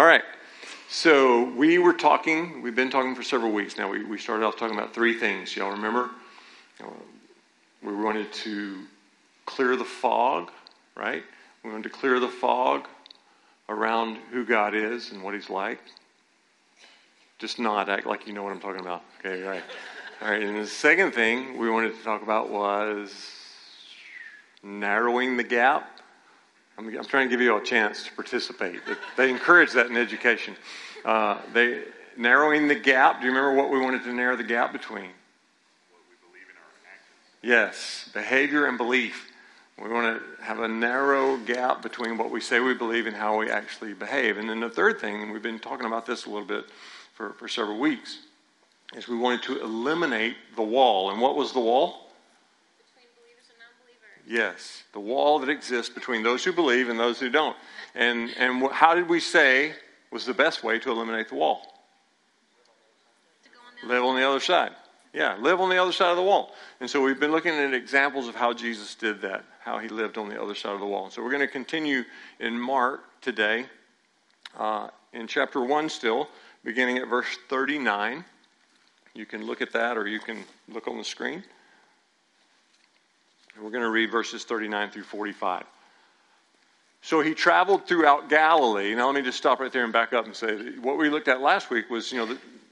All right. So we've been talking for several weeks now. We started off talking about three things. Y'all remember? We wanted to clear the fog, right? We wanted to clear the fog around who God is and what he's like. Just nod, act like you know what I'm talking about. Okay, right. All right, and the second thing we wanted to talk about was narrowing the gap. I'm trying to give you all a chance to participate. They encourage that in education. Narrowing the gap. Do you remember what we wanted to narrow the gap between? What we believe in our actions. Yes, behavior and belief. We want to have a narrow gap between what we say we believe and how we actually behave. And then the third thing, and we've been talking about this a little bit for several weeks, is we wanted to eliminate the wall. And what was the wall? Between believers and non-believers. Yes, the wall that exists between those who believe and those who don't. And how did we say was the best way to eliminate the wall? To go on the live on the other side. Yeah, live on the other side of the wall. And so we've been looking at examples of how Jesus did that, how he lived on the other side of the wall. So we're going to continue in Mark today, in chapter 1 still, beginning at verse 39. You can look at that or you can look on the screen. And we're going to read verses 39 through 45. So he traveled throughout Galilee. Now let me just stop right there and back up and say that what we looked at last week was,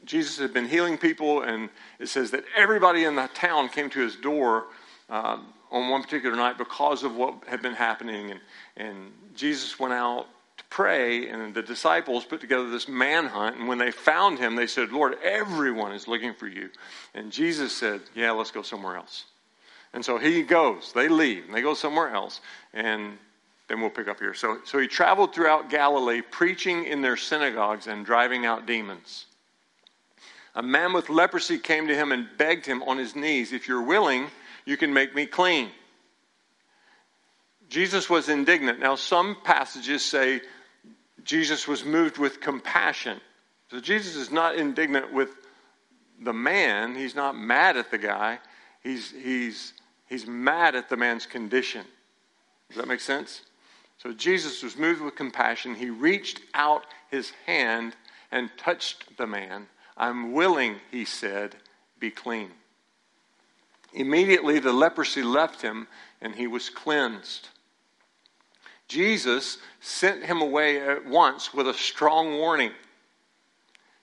Jesus had been healing people, and it says that everybody in the town came to his door on one particular night because of what had been happening. And Jesus went out to pray, and the disciples put together this manhunt. And when they found him, they said, "Lord, everyone is looking for you." And Jesus said, "Yeah, let's go somewhere else." And so he goes. They leave, and they go somewhere else. And then we'll pick up here. So he traveled throughout Galilee, preaching in their synagogues and driving out demons. A man with leprosy came to him and begged him on his knees, "If you're willing, you can make me clean." Jesus was indignant. Now, some passages say Jesus was moved with compassion. So Jesus is not indignant with the man. He's not mad at the guy. He's mad at the man's condition. Does that make sense? So Jesus was moved with compassion. He reached out his hand and touched the man. "I'm willing," he said, "be clean." Immediately the leprosy left him and he was cleansed. Jesus sent him away at once with a strong warning.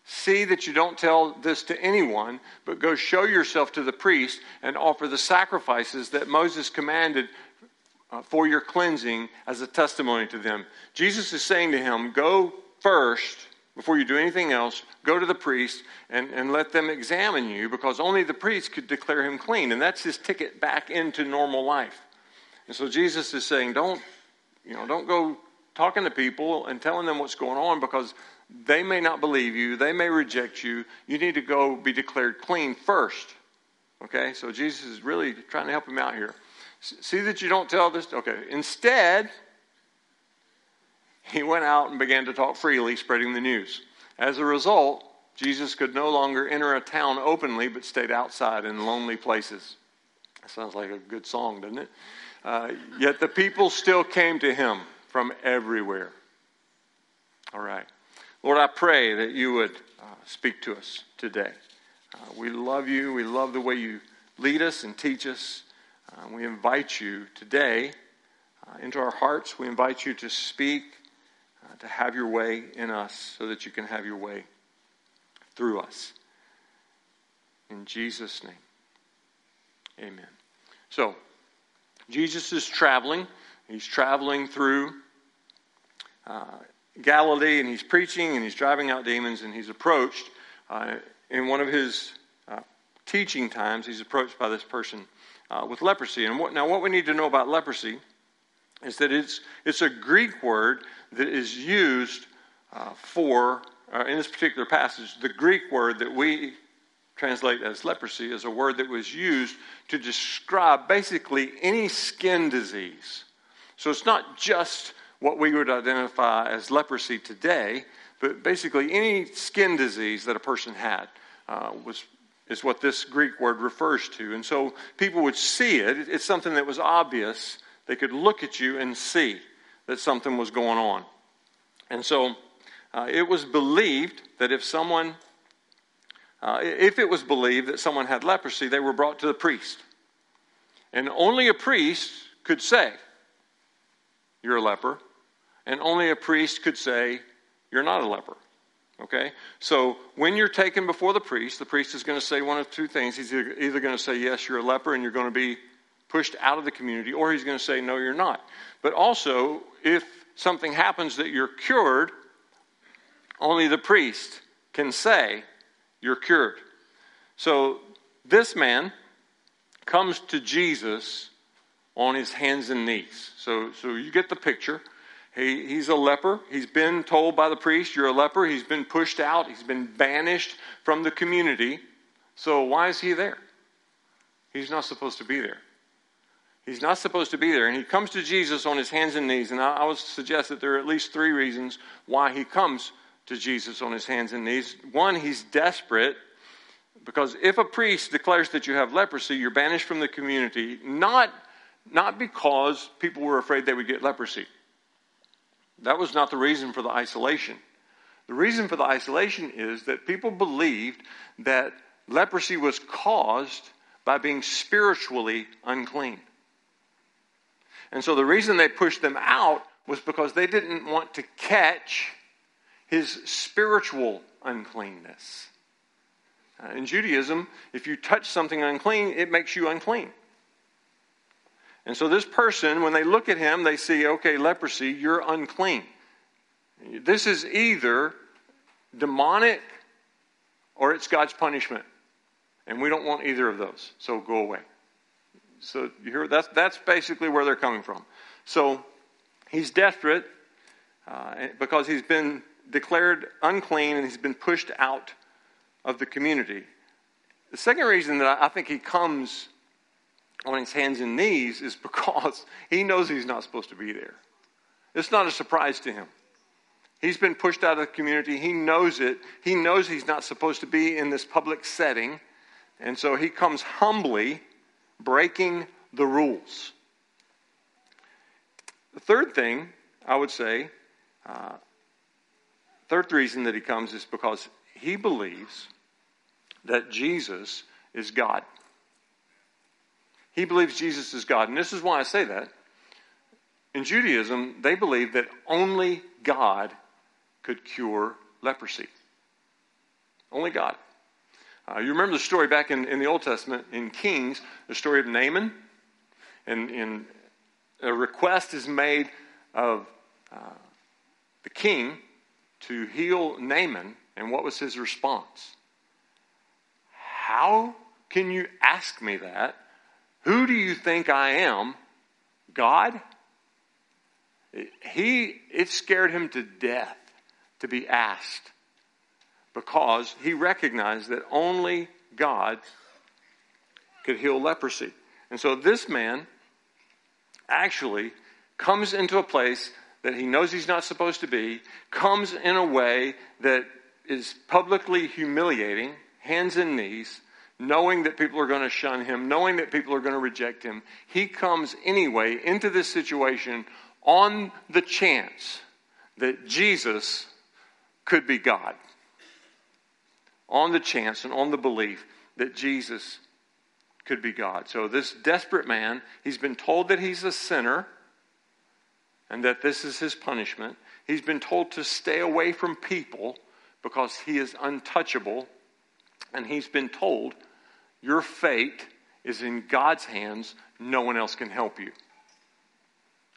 "See that you don't tell this to anyone, but go show yourself to the priest and offer the sacrifices that Moses commanded for your cleansing as a testimony to them." Jesus is saying to him, "Go first. Before you do anything else, go to the priest and let them examine you," because only the priest could declare him clean. And that's his ticket back into normal life. And so Jesus is saying, don't go talking to people and telling them what's going on, because they may not believe you. They may reject you. You need to go be declared clean first. Okay? So Jesus is really trying to help him out here. "See that you don't tell this." Okay. "Instead, he went out and began to talk freely, spreading the news. As a result, Jesus could no longer enter a town openly, but stayed outside in lonely places." That sounds like a good song, doesn't it? "Yet the people still came to him from everywhere." All right. Lord, I pray that you would speak to us today. We love you. We love the way you lead us and teach us. We invite you today into our hearts. We invite you to speak, to have your way in us so that you can have your way through us. In Jesus' name, amen. So, Jesus is traveling. He's traveling through Galilee, and he's preaching, and he's driving out demons, and he's approached. In one of his teaching times, he's approached by this person with leprosy. And what we need to know about leprosy is that it's a Greek word that is used in this particular passage. The Greek word that we translate as leprosy is a word that was used to describe basically any skin disease. So it's not just what we would identify as leprosy today, but basically any skin disease that a person had is what this Greek word refers to. And so people would see it. It's something that was obvious. They could look at you and see that something was going on. And so It was believed that if someone, if it was believed that someone had leprosy, they were brought to the priest. And only a priest could say, "You're a leper." And only a priest could say, "You're not a leper." Okay? So when you're taken before the priest is going to say one of two things. He's either going to say, "Yes, you're a leper," and you're going to be pushed out of the community, or he's going to say, "No, you're not." But also, if something happens that you're cured, only the priest can say, "You're cured." So this man comes to Jesus on his hands and knees. So you get the picture. He's a leper. He's been told by the priest, "You're a leper." He's been pushed out. He's been banished from the community. So why is he there? He's not supposed to be there. He's not supposed to be there. And he comes to Jesus on his hands and knees. And I would suggest that there are at least three reasons why he comes to Jesus on his hands and knees. One, he's desperate. Because if a priest declares that you have leprosy, you're banished from the community. Not because people were afraid they would get leprosy. That was not the reason for the isolation. The reason for the isolation is that people believed that leprosy was caused by being spiritually unclean. And so the reason they pushed them out was because they didn't want to catch his spiritual uncleanness. In Judaism, if you touch something unclean, it makes you unclean. And so this person, when they look at him, they see, okay, leprosy, you're unclean. This is either demonic or it's God's punishment. And we don't want either of those. So go away. So you hear, that's basically where they're coming from. So he's desperate because he's been declared unclean and he's been pushed out of the community. The second reason that I think he comes on his hands and knees is because he knows he's not supposed to be there. It's not a surprise to him. He's been pushed out of the community. He knows it. He knows he's not supposed to be in this public setting. And so he comes humbly, breaking the rules. The third thing I would say, third reason that he comes is because he believes that Jesus is God. He believes Jesus is God. And this is why I say that. In Judaism, they believe that only God could cure leprosy. Only God. You remember the story back in the Old Testament, in Kings, the story of Naaman. And a request is made of the king to heal Naaman. And what was his response? "How can you ask me that? Who do you think I am? God?" It scared him to death to be asked, because he recognized that only God could heal leprosy. And so this man actually comes into a place that he knows he's not supposed to be, comes in a way that is publicly humiliating, hands and knees, knowing that people are going to shun him, knowing that people are going to reject him. He comes anyway into this situation on the chance that Jesus could be God. On the chance and on the belief that Jesus could be God. So this desperate man, he's been told that he's a sinner and that this is his punishment. He's been told to stay away from people because he is untouchable. And he's been told, your fate is in God's hands. No one else can help you.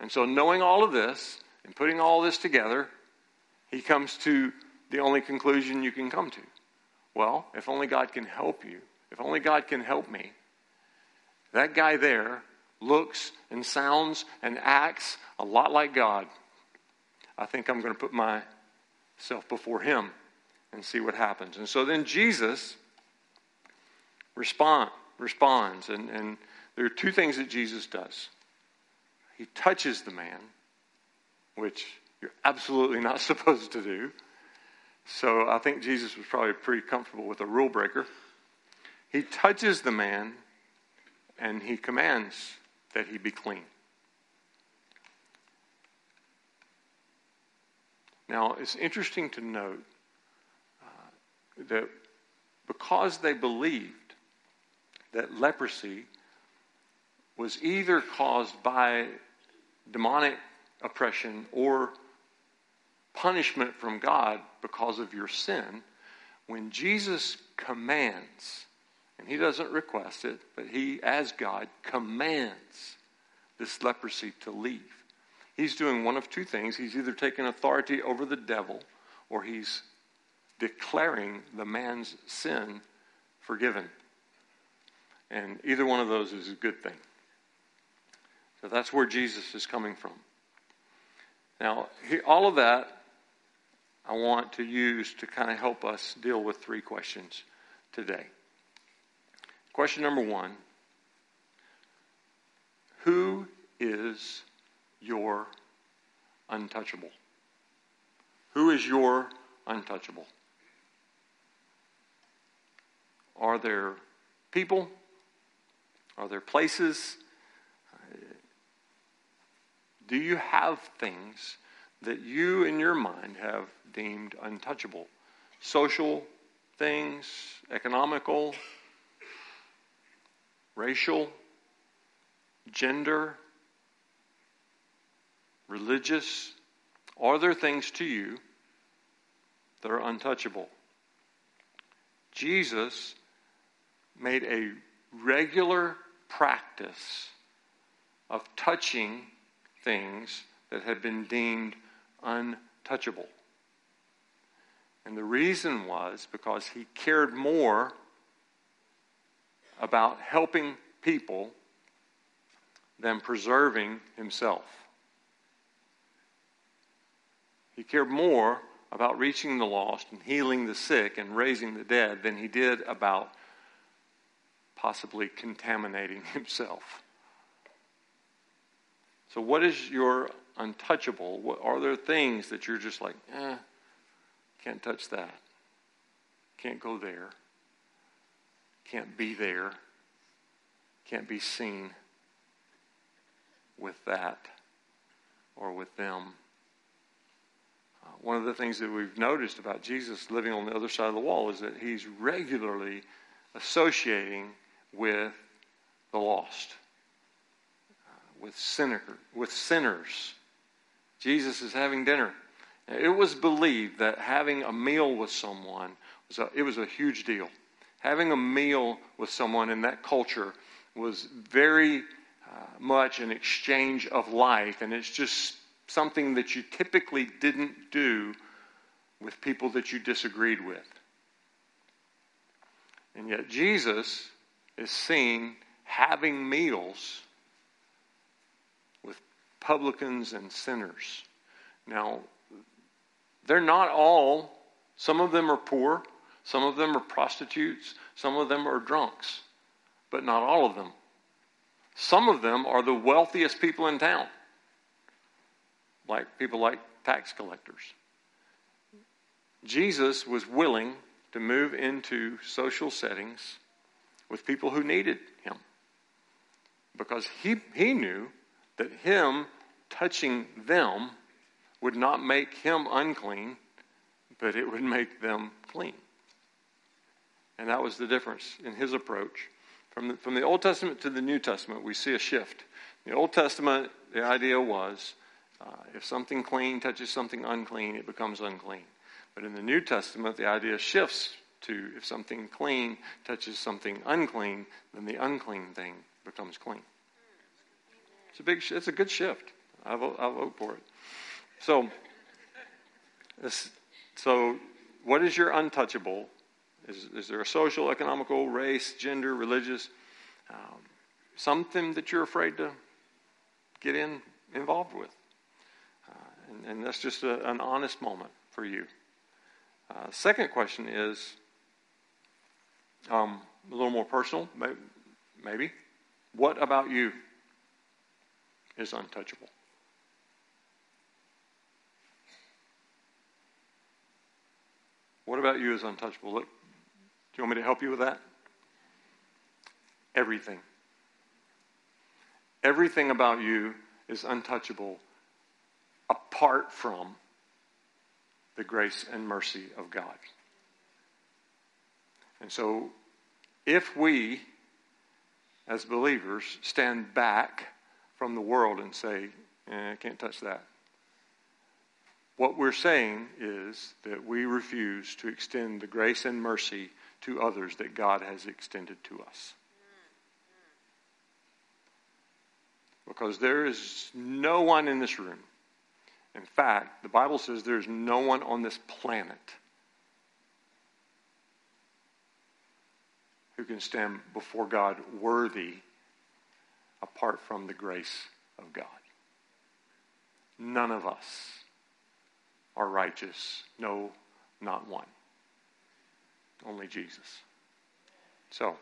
And so knowing all of this and putting all this together, he comes to the only conclusion you can come to. Well, if only God can help you, if only God can help me, that guy there looks and sounds and acts a lot like God. I think I'm going to put myself before him and see what happens. And so then Jesus responds. And there are two things that Jesus does. He touches the man, which you're absolutely not supposed to do. So I think Jesus was probably pretty comfortable with a rule breaker. He touches the man and he commands that he be clean. Now, it's interesting to note that because they believed that leprosy was either caused by demonic oppression or punishment from God because of your sin, when Jesus commands, and he doesn't request it, but he, as God, commands this leprosy to leave, he's doing one of two things. He's either taking authority over the devil, or he's declaring the man's sin forgiven. And either one of those is a good thing. So that's where Jesus is coming from. Now, all of that I want to use to kind of help us deal with three questions today. Question number one, who is your untouchable? Who is your untouchable? Are there people? Are there places? Do you have things that you in your mind have deemed untouchable? Social things, economical, racial, gender, religious. Are there things to you that are untouchable? Jesus made a regular practice of touching things that had been deemed untouchable. And the reason was because he cared more about helping people than preserving himself. He cared more about reaching the lost and healing the sick and raising the dead than he did about possibly contaminating himself. So what is your untouchable? What, are there things that you're just like, can't touch that. Can't go there. Can't be there. Can't be seen with that or with them. One of the things that we've noticed about Jesus living on the other side of the wall is that he's regularly associating with the lost, with sinners. Jesus is having dinner. It was believed that having a meal with someone, it was a huge deal. Having a meal with someone in that culture was very much an exchange of life, and it's just something that you typically didn't do with people that you disagreed with. And yet Jesus is seen having meals with publicans and sinners. Now, they're not all. Some of them are poor. Some of them are prostitutes. Some of them are drunks. But not all of them. Some of them are the wealthiest people in town. Like people like tax collectors. Jesus was willing to move into social settings with people who needed him. Because he knew that him touching them would not make him unclean, but it would make them clean. And that was the difference in his approach. From the Old Testament to the New Testament, we see a shift. In the Old Testament, the idea was, if something clean touches something unclean, it becomes unclean. But in the New Testament, the idea shifts to if something clean touches something unclean, then the unclean thing becomes clean. It's a good shift. I vote for it. So what is your untouchable? Is there a social, economical, race, gender, religious, something that you're afraid to get involved with? And that's just an honest moment for you. Second question is a little more personal, maybe. What about you is untouchable? What about you is untouchable? Look, do you want me to help you with that? Everything. Everything about you is untouchable apart from the grace and mercy of God. And so, if we, as believers, stand back from the world and say, I can't touch that, what we're saying is that we refuse to extend the grace and mercy to others that God has extended to us. Because there is no one in this room. In fact, the Bible says there's no one on this planet who can stand before God worthy apart from the grace of God. None of us are righteous. No, not one. Only Jesus. So,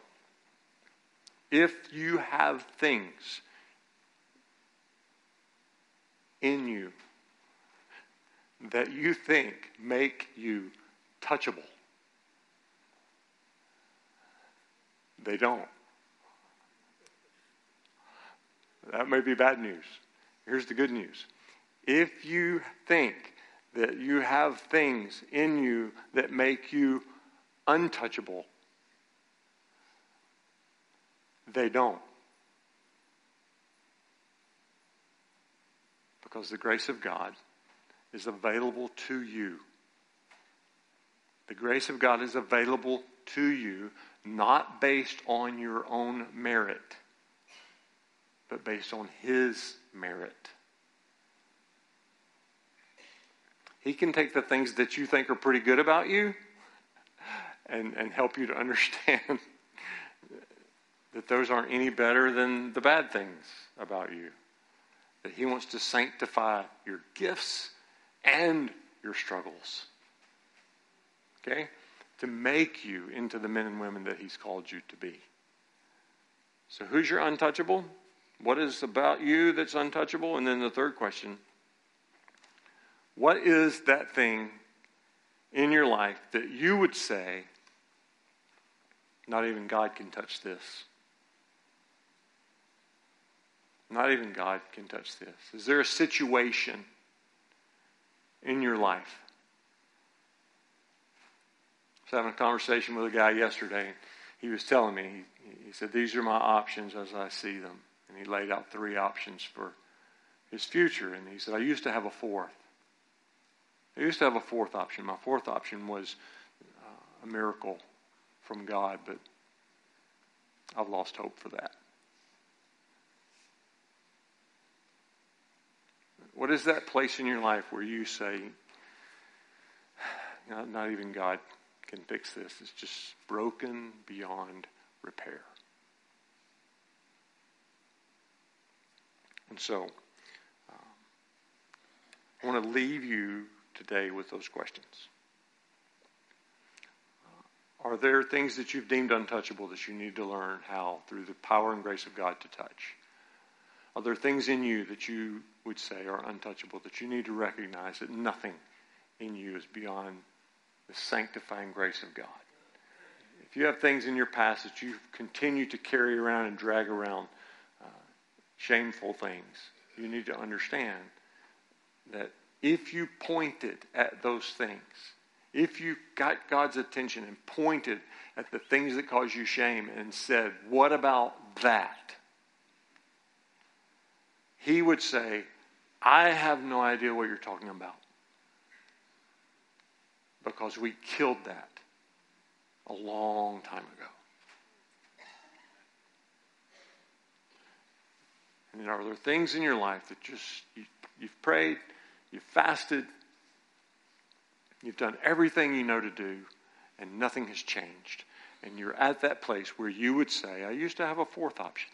if you have things in you that you think make you touchable, they don't. That may be bad news. Here's the good news. If you think that you have things in you that make you untouchable, they don't. Because the grace of God is available to you. The grace of God is available to you, not based on your own merit, but based on His merit. He can take the things that you think are pretty good about you and help you to understand that those aren't any better than the bad things about you. That He wants to sanctify your gifts and your struggles. Okay? To make you into the men and women that He's called you to be. So who's your untouchable? What is about you that's untouchable? And then the third question, what is that thing in your life that you would say, not even God can touch this? Not even God can touch this. Is there a situation in your life? I was having a conversation with a guy yesterday. He was telling me, he said, these are my options as I see them. And he laid out three options for his future. And he said, I used to have a fourth. I used to have a fourth option. My fourth option was a miracle from God, but I've lost hope for that. What is that place in your life where you say, not even God can fix this. It's just broken beyond repair. And so, I want to leave you today with those questions. Are there things that you've deemed untouchable that you need to learn how, through the power and grace of God, to touch? Are there things in you that you would say are untouchable, that you need to recognize that nothing in you is beyond the sanctifying grace of God? If you have things in your past that you continue to carry around and drag around, shameful things, you need to understand that if you pointed at those things, if you got God's attention and pointed at the things that cause you shame and said, what about that? He would say, I have no idea what you're talking about. Because we killed that a long time ago. And there are other things in your life that just, you've prayed, you've fasted, you've done everything you know to do, and nothing has changed. And you're at that place where you would say, I used to have a fourth option.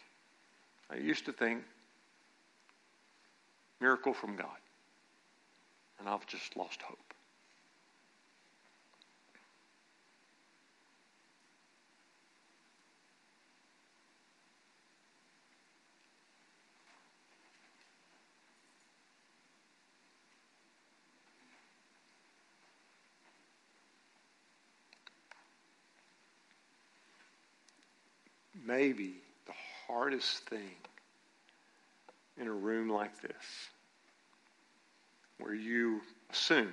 I used to think, miracle from God. And I've just lost hope. Maybe the hardest thing in a room like this, where you assume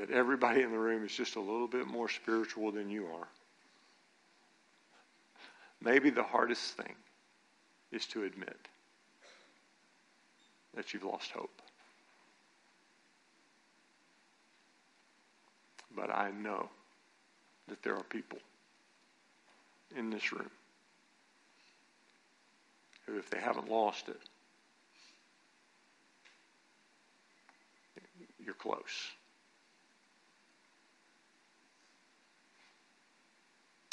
that everybody in the room is just a little bit more spiritual than you are. Maybe the hardest thing is to admit that you've lost hope. But I know that there are people in this room who, if they haven't lost it, you're close.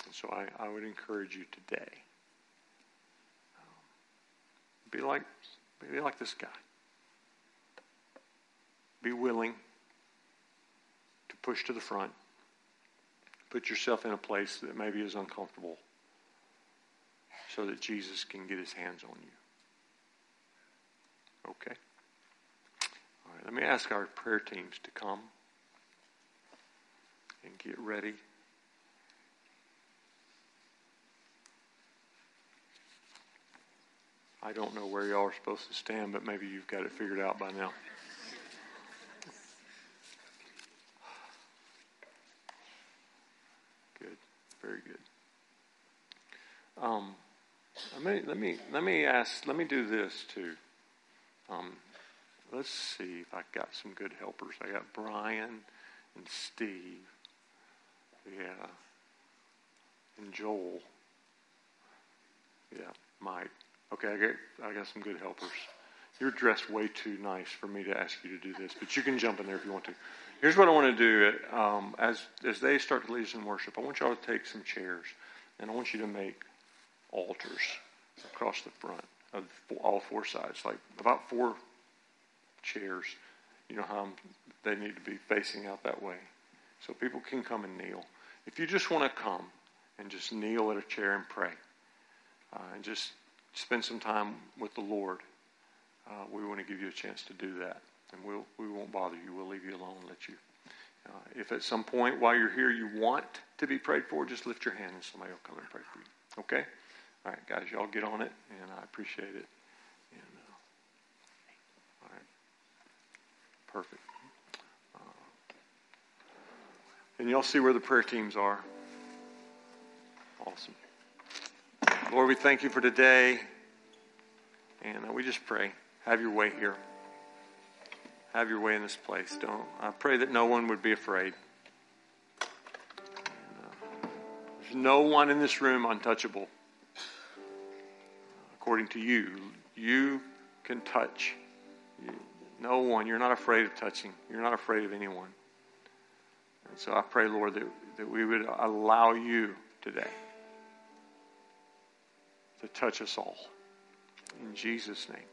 And so I would encourage you today, be like this guy. Be willing to push to the front. Put yourself in a place that maybe is uncomfortable so that Jesus can get his hands on you. Okay? All right, let me ask our prayer teams to come and get ready. I don't know where y'all are supposed to stand, but maybe you've got it figured out by now. Good, very good. Let me do this too. Let's see if I got some good helpers. I got Brian and Steve, yeah, and Joel, yeah, Mike. Okay, I got some good helpers. You're dressed way too nice for me to ask you to do this, but you can jump in there if you want to. Here's what I want to do. As they start to lead us in worship, I want y'all to take some chairs, and I want you to make altars across the front of all four sides, like about four chairs. You know how they need to be facing out that way, so people can come and kneel. If you just want to come and just kneel at a chair and pray, and just spend some time with the Lord. We want to give you a chance to do that. And we won't bother you. We'll leave you alone and let you. If at some point while you're here you want to be prayed for, just lift your hand and somebody will come and pray for you. Okay? All right, guys, y'all get on it, and I appreciate it. And, all right. Perfect. And y'all see where the prayer teams are. Awesome. Lord, we thank you for today, and we just pray, have your way here. Have your way in this place. I pray that no one would be afraid. There's no one in this room untouchable. According to you, you can touch. No one. You're not afraid of touching. You're not afraid of anyone. And so I pray, Lord, that we would allow you today to touch us all. In Jesus' name.